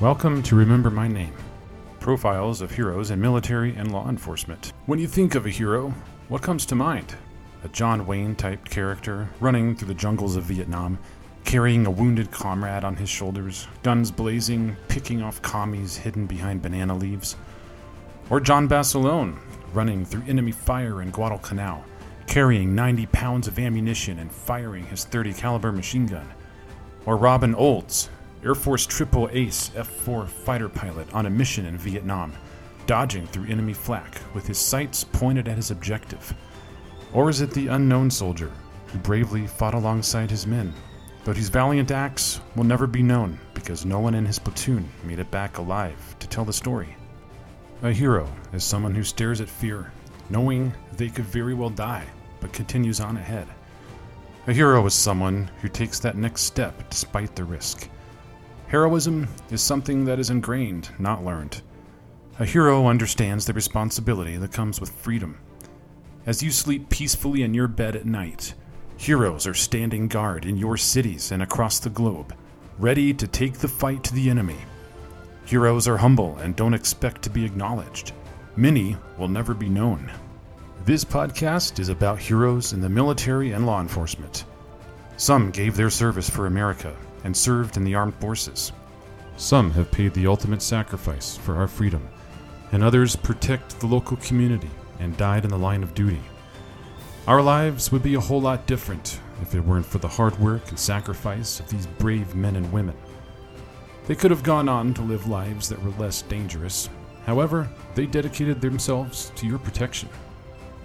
Welcome to Remember My Name, profiles of heroes in military and law enforcement. When you think of a hero, what comes to mind? A John Wayne-type character running through the jungles of Vietnam, carrying a wounded comrade on his shoulders, guns blazing, picking off commies hidden behind banana leaves. Or John Bassalone, running through enemy fire in Guadalcanal, carrying 90 pounds of ammunition and firing his .30 caliber machine gun. Or Robin Olds, Air Force Triple Ace F-4 fighter pilot on a mission in Vietnam, dodging through enemy flak with his sights pointed at his objective. Or is it the unknown soldier who bravely fought alongside his men, but whose valiant acts will never be known because no one in his platoon made it back alive to tell the story? A hero is someone who stares at fear, knowing they could very well die, but continues on ahead. A hero is someone who takes that next step despite the risk. Heroism is something that is ingrained, not learned. A hero understands the responsibility that comes with freedom. As you sleep peacefully in your bed at night, heroes are standing guard in your cities and across the globe, ready to take the fight to the enemy. Heroes are humble and don't expect to be acknowledged. Many will never be known. This podcast is about heroes in the military and law enforcement. Some gave their service for America and served in the armed forces. Some have paid the ultimate sacrifice for our freedom, and others protect the local community and died in the line of duty. Our lives would be a whole lot different if it weren't for the hard work and sacrifice of these brave men and women. They could have gone on to live lives that were less dangerous. However, they dedicated themselves to your protection.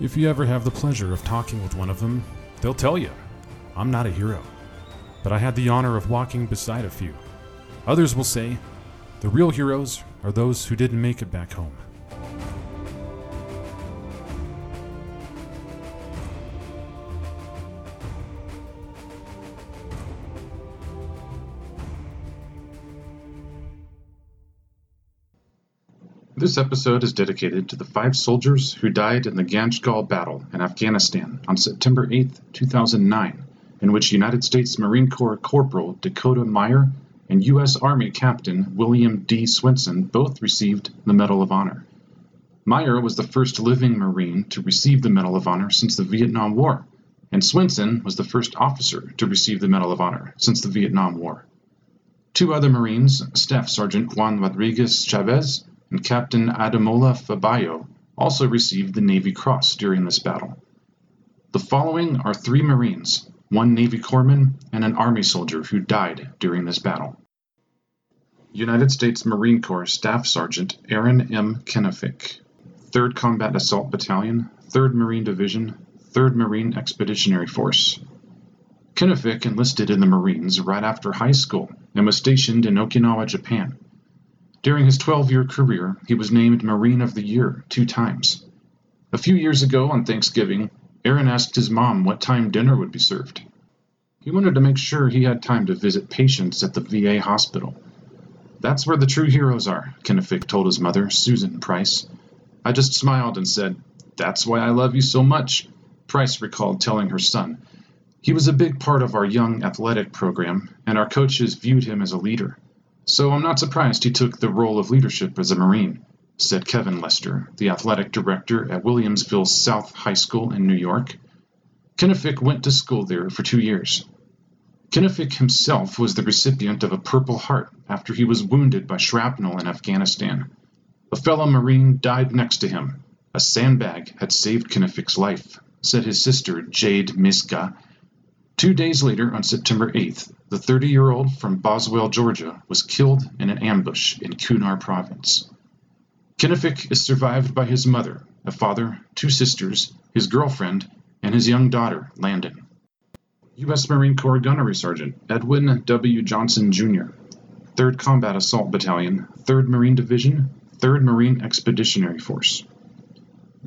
If you ever have the pleasure of talking with one of them, they'll tell you, "I'm not a hero, but I had the honor of walking beside a few." Others will say, the real heroes are those who didn't make it back home. This episode is dedicated to the 5 soldiers who died in the Ganjgal battle in Afghanistan on September 8, 2009. In which United States Marine Corps Corporal Dakota Meyer and U.S. Army Captain William D. Swenson both received the Medal of Honor. Meyer was the first living Marine to receive the Medal of Honor since the Vietnam War, and Swenson was the first officer to receive the Medal of Honor since the Vietnam War. 2 other Marines, Staff Sergeant Juan Rodriguez Chavez and Captain Adamola Fabayo, also received the Navy Cross during this battle. The following are 3 Marines, 1 Navy corpsman, and an Army soldier who died during this battle. United States Marine Corps Staff Sergeant Aaron M. Kenefick, 3rd Combat Assault Battalion, 3rd Marine Division, 3rd Marine Expeditionary Force. Kenefick enlisted in the Marines right after high school and was stationed in Okinawa, Japan. During his 12-year career, he was named Marine of the Year 2 times. A few years ago on Thanksgiving, Aaron asked his mom what time dinner would be served. He wanted to make sure he had time to visit patients at the VA hospital. "That's where the true heroes are," Kenefick told his mother, Susan Price. "I just smiled and said, 'That's why I love you so much,'" Price recalled telling her son. "He was a big part of our young athletic program, and our coaches viewed him as a leader. So I'm not surprised he took the role of leadership as a Marine," said Kevin Lester, the athletic director at Williamsville South High School in New York. Kenefick went to school there for 2 years. Kenefick himself was the recipient of a Purple Heart after he was wounded by shrapnel in Afghanistan. A fellow Marine died next to him. "A sandbag had saved Kenefick's life," said his sister, Jade Miska. 2 days later, on September 8th, the 30-year-old from Boswell, Georgia, was killed in an ambush in Kunar Province. Kenefick is survived by his mother, a father, 2 sisters, his girlfriend, and his young daughter, Landon. U.S. Marine Corps Gunnery Sergeant Edwin W. Johnson Jr., 3rd Combat Assault Battalion, 3rd Marine Division, 3rd Marine Expeditionary Force.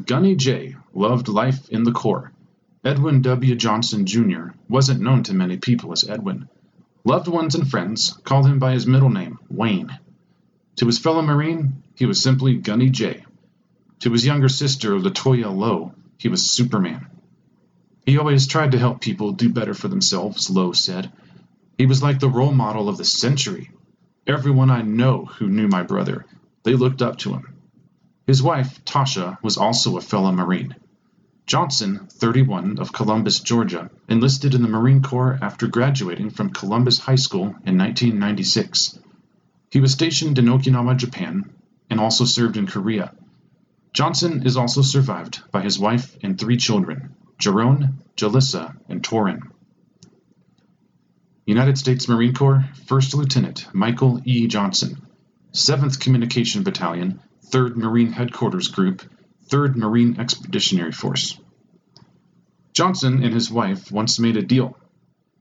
Gunny J. loved life in the Corps. Edwin W. Johnson Jr. wasn't known to many people as Edwin. Loved ones and friends called him by his middle name, Wayne. To his fellow Marine, he was simply Gunny J. To his younger sister, Latoya Lowe, he was Superman. "He always tried to help people do better for themselves," Lowe said. "He was like the role model of the century. Everyone I know who knew my brother, they looked up to him. His wife, Tasha, was also a fellow Marine. Johnson, 31, of Columbus, Georgia, enlisted in the Marine Corps after graduating from Columbus High School in 1996. He was stationed in Okinawa, Japan, and also served in Korea. Johnson is also survived by his wife and three children, Jerone, Jalissa, and Torin. United States Marine Corps, First Lieutenant Michael E. Johnson, 7th Communication Battalion, 3rd Marine Headquarters Group, 3rd Marine Expeditionary Force. Johnson and his wife once made a deal.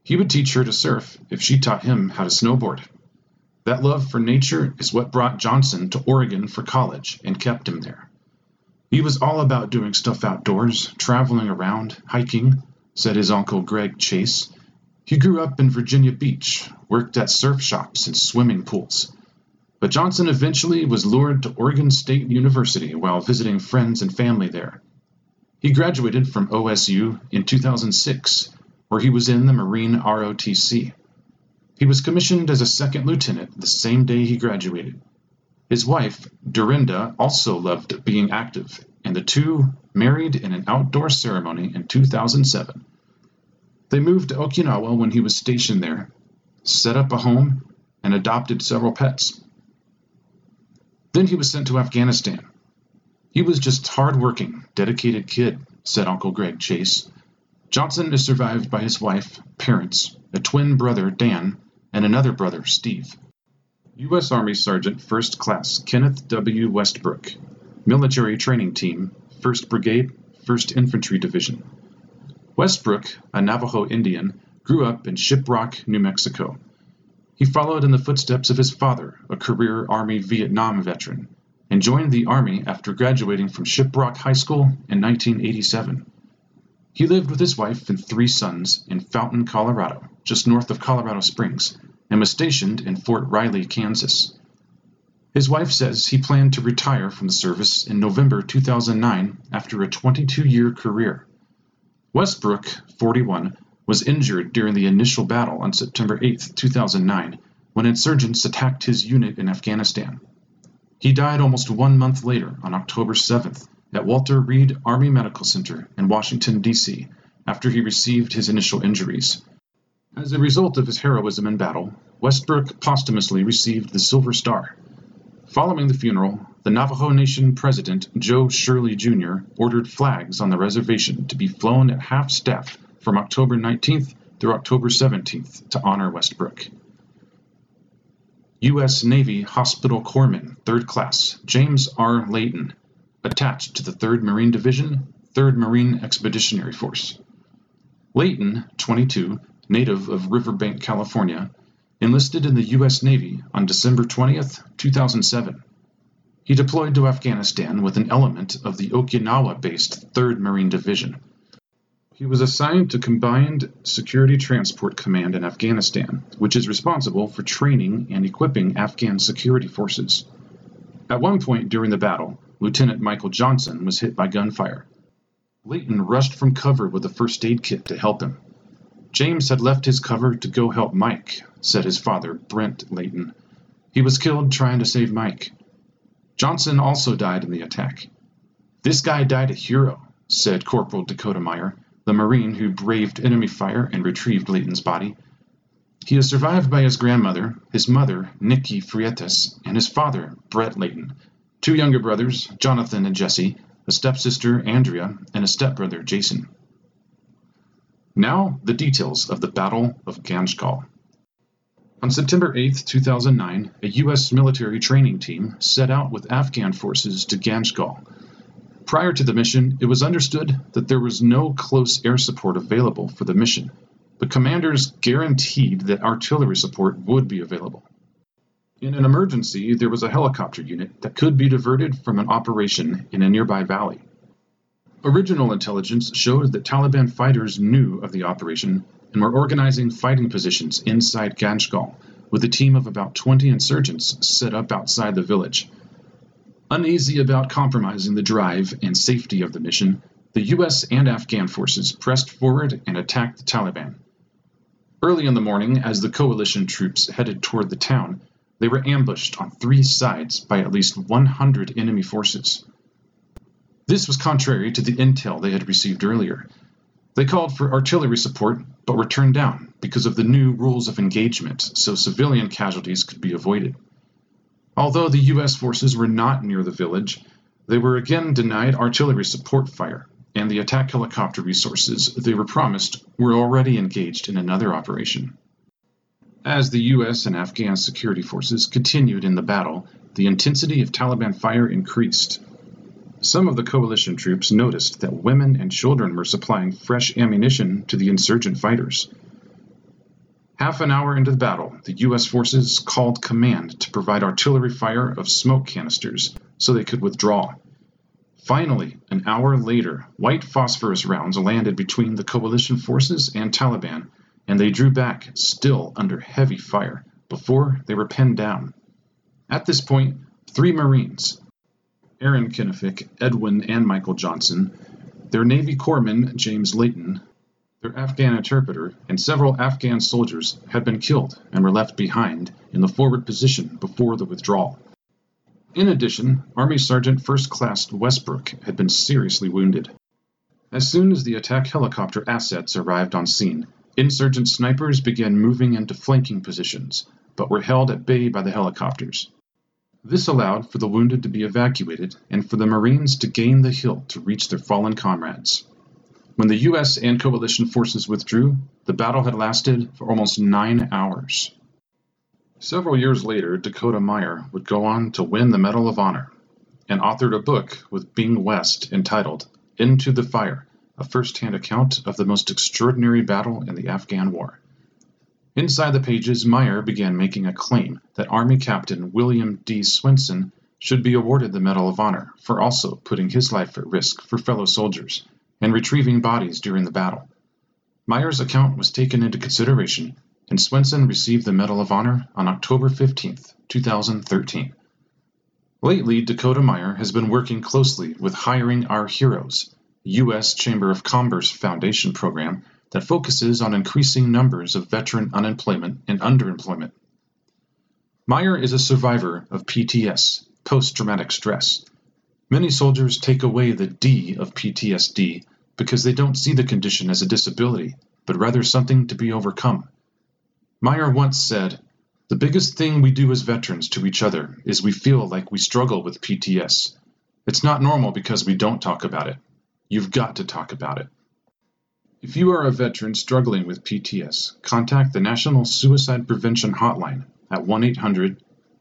He would teach her to surf if she taught him how to snowboard. That love for nature is what brought Johnson to Oregon for college and kept him there. He was all about doing stuff outdoors, traveling around, hiking, said his uncle Greg Chase. He grew up in Virginia Beach, worked at surf shops and swimming pools. But Johnson eventually was lured to Oregon State University while visiting friends and family there. He graduated from OSU in 2006, where he was in the Marine ROTC. He was commissioned as a second lieutenant the same day he graduated. His wife, Dorinda, also loved being active, and the two married in an outdoor ceremony in 2007. They moved to Okinawa when he was stationed there, set up a home, and adopted several pets. Then he was sent to Afghanistan. He was just hard-working, dedicated kid, said Uncle Greg Chase. Johnson is survived by his wife, parents, a twin brother, Dan, and another brother, Steve. U.S. Army Sergeant First Class Kenneth W. Westbrook, Military Training Team, 1st Brigade, 1st Infantry Division. Westbrook, a Navajo Indian, grew up in Shiprock, New Mexico. He followed in the footsteps of his father, a career Army Vietnam veteran, and joined the Army after graduating from Shiprock High School in 1987. He lived with his wife and three sons in Fountain, Colorado, just north of Colorado Springs, and was stationed in Fort Riley, Kansas. His wife says he planned to retire from the service in November 2009 after a 22-year career. Westbrook, 41, was injured during the initial battle on September 8, 2009, when insurgents attacked his unit in Afghanistan. He died almost 1 month later on October 7th at Walter Reed Army Medical Center in Washington, D.C., after he received his initial injuries. As a result of his heroism in battle, Westbrook posthumously received the Silver Star. Following the funeral, the Navajo Nation President Joe Shirley Jr. ordered flags on the reservation to be flown at half-staff from October 19th through October 17th to honor Westbrook. U.S. Navy Hospital Corpsman, 3rd Class, James R. Layton, attached to the 3rd Marine Division, 3rd Marine Expeditionary Force. Layton, 22, native of Riverbank, California, enlisted in the U.S. Navy on December 20th, 2007. He deployed to Afghanistan with an element of the Okinawa-based 3rd Marine Division. He was assigned to Combined Security Transport Command in Afghanistan, which is responsible for training and equipping Afghan security forces. At one point during the battle, Lieutenant Michael Johnson was hit by gunfire. Layton rushed from cover with a first aid kit to help him. James had left his cover to go help Mike, said his father, Brent Layton. He was killed trying to save Mike. Johnson also died in the attack. "This guy died a hero," said Corporal Dakota Meyer, the Marine who braved enemy fire and retrieved Layton's body. He is survived by his grandmother, his mother, Nikki Frietas, and his father, Brett Layton, two younger brothers, Jonathan and Jesse, a stepsister, Andrea, and a stepbrother, Jason. Now, the details of the Battle of Ganjgal. On September 8, 2009, a U.S. military training team set out with Afghan forces to Ganjgal. Prior to the mission, it was understood that there was no close air support available for the mission, but commanders guaranteed that artillery support would be available. In an emergency, there was a helicopter unit that could be diverted from an operation in a nearby valley. Original intelligence showed that Taliban fighters knew of the operation and were organizing fighting positions inside Ganjgal, with a team of about 20 insurgents set up outside the village. Uneasy about compromising the drive and safety of the mission, the U.S. and Afghan forces pressed forward and attacked the Taliban. Early in the morning, as the coalition troops headed toward the town, They were ambushed on three sides by at least 100 enemy forces. This was contrary to the intel they had received earlier. They called for artillery support, but were turned down because of the new rules of engagement, so civilian casualties could be avoided. Although the U.S. forces were not near the village, they were again denied artillery support fire, and the attack helicopter resources they were promised were already engaged in another operation. As the U.S. and Afghan security forces continued in the battle, the intensity of Taliban fire increased. Some of the coalition troops noticed that women and children were supplying fresh ammunition to the insurgent fighters. Half an hour into the battle, the U.S. forces called command to provide artillery fire of smoke canisters so they could withdraw. Finally, an hour later, white phosphorus rounds landed between the coalition forces and Taliban, and they drew back, still under heavy fire, before they were pinned down. At this point, three Marines, Aaron Kenefick, Edwin, and Michael Johnson, their Navy corpsman, James Layton, their Afghan interpreter, and several Afghan soldiers had been killed and were left behind in the forward position before the withdrawal. In addition, Army Sergeant First Class Westbrook had been seriously wounded. As soon as the attack helicopter assets arrived on scene, insurgent snipers began moving into flanking positions, but were held at bay by the helicopters. This allowed for the wounded to be evacuated and for the Marines to gain the hill to reach their fallen comrades. When the U.S. and coalition forces withdrew, the battle had lasted for almost 9 hours. Several years later, Dakota Meyer would go on to win the Medal of Honor and authored a book with Bing West entitled Into the Fire, a first-hand account of the most extraordinary battle in the Afghan War. Inside the pages, Meyer began making a claim that Army Captain William D. Swenson should be awarded the Medal of Honor for also putting his life at risk for fellow soldiers and retrieving bodies during the battle. Meyer's account was taken into consideration, and Swenson received the Medal of Honor on October 15, 2013. Lately, Dakota Meyer has been working closely with Hiring Our Heroes, U.S. Chamber of Commerce Foundation program that focuses on increasing numbers of veteran unemployment and underemployment. Meyer is a survivor of PTS, post-traumatic stress. Many soldiers take away the D of PTSD because they don't see the condition as a disability, but rather something to be overcome. Meyer once said, "The biggest thing we do as veterans to each other is we feel like we struggle with PTS. It's not normal because we don't talk about it. You've got to talk about it." If you are a veteran struggling with PTS, contact the National Suicide Prevention Hotline at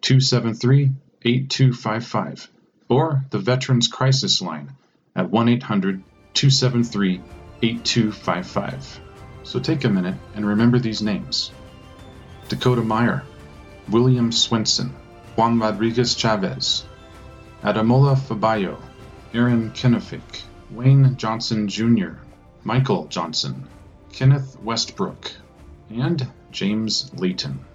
1-800-273-8255 or the Veterans Crisis Line at 1-800-273-8255. So take a minute and remember these names: Dakota Meyer, William Swenson, Juan Rodriguez Chavez, Adamola Fabayo, Aaron Kenefick, Wayne Johnson Jr., Michael Johnson, Kenneth Westbrook, and James Layton.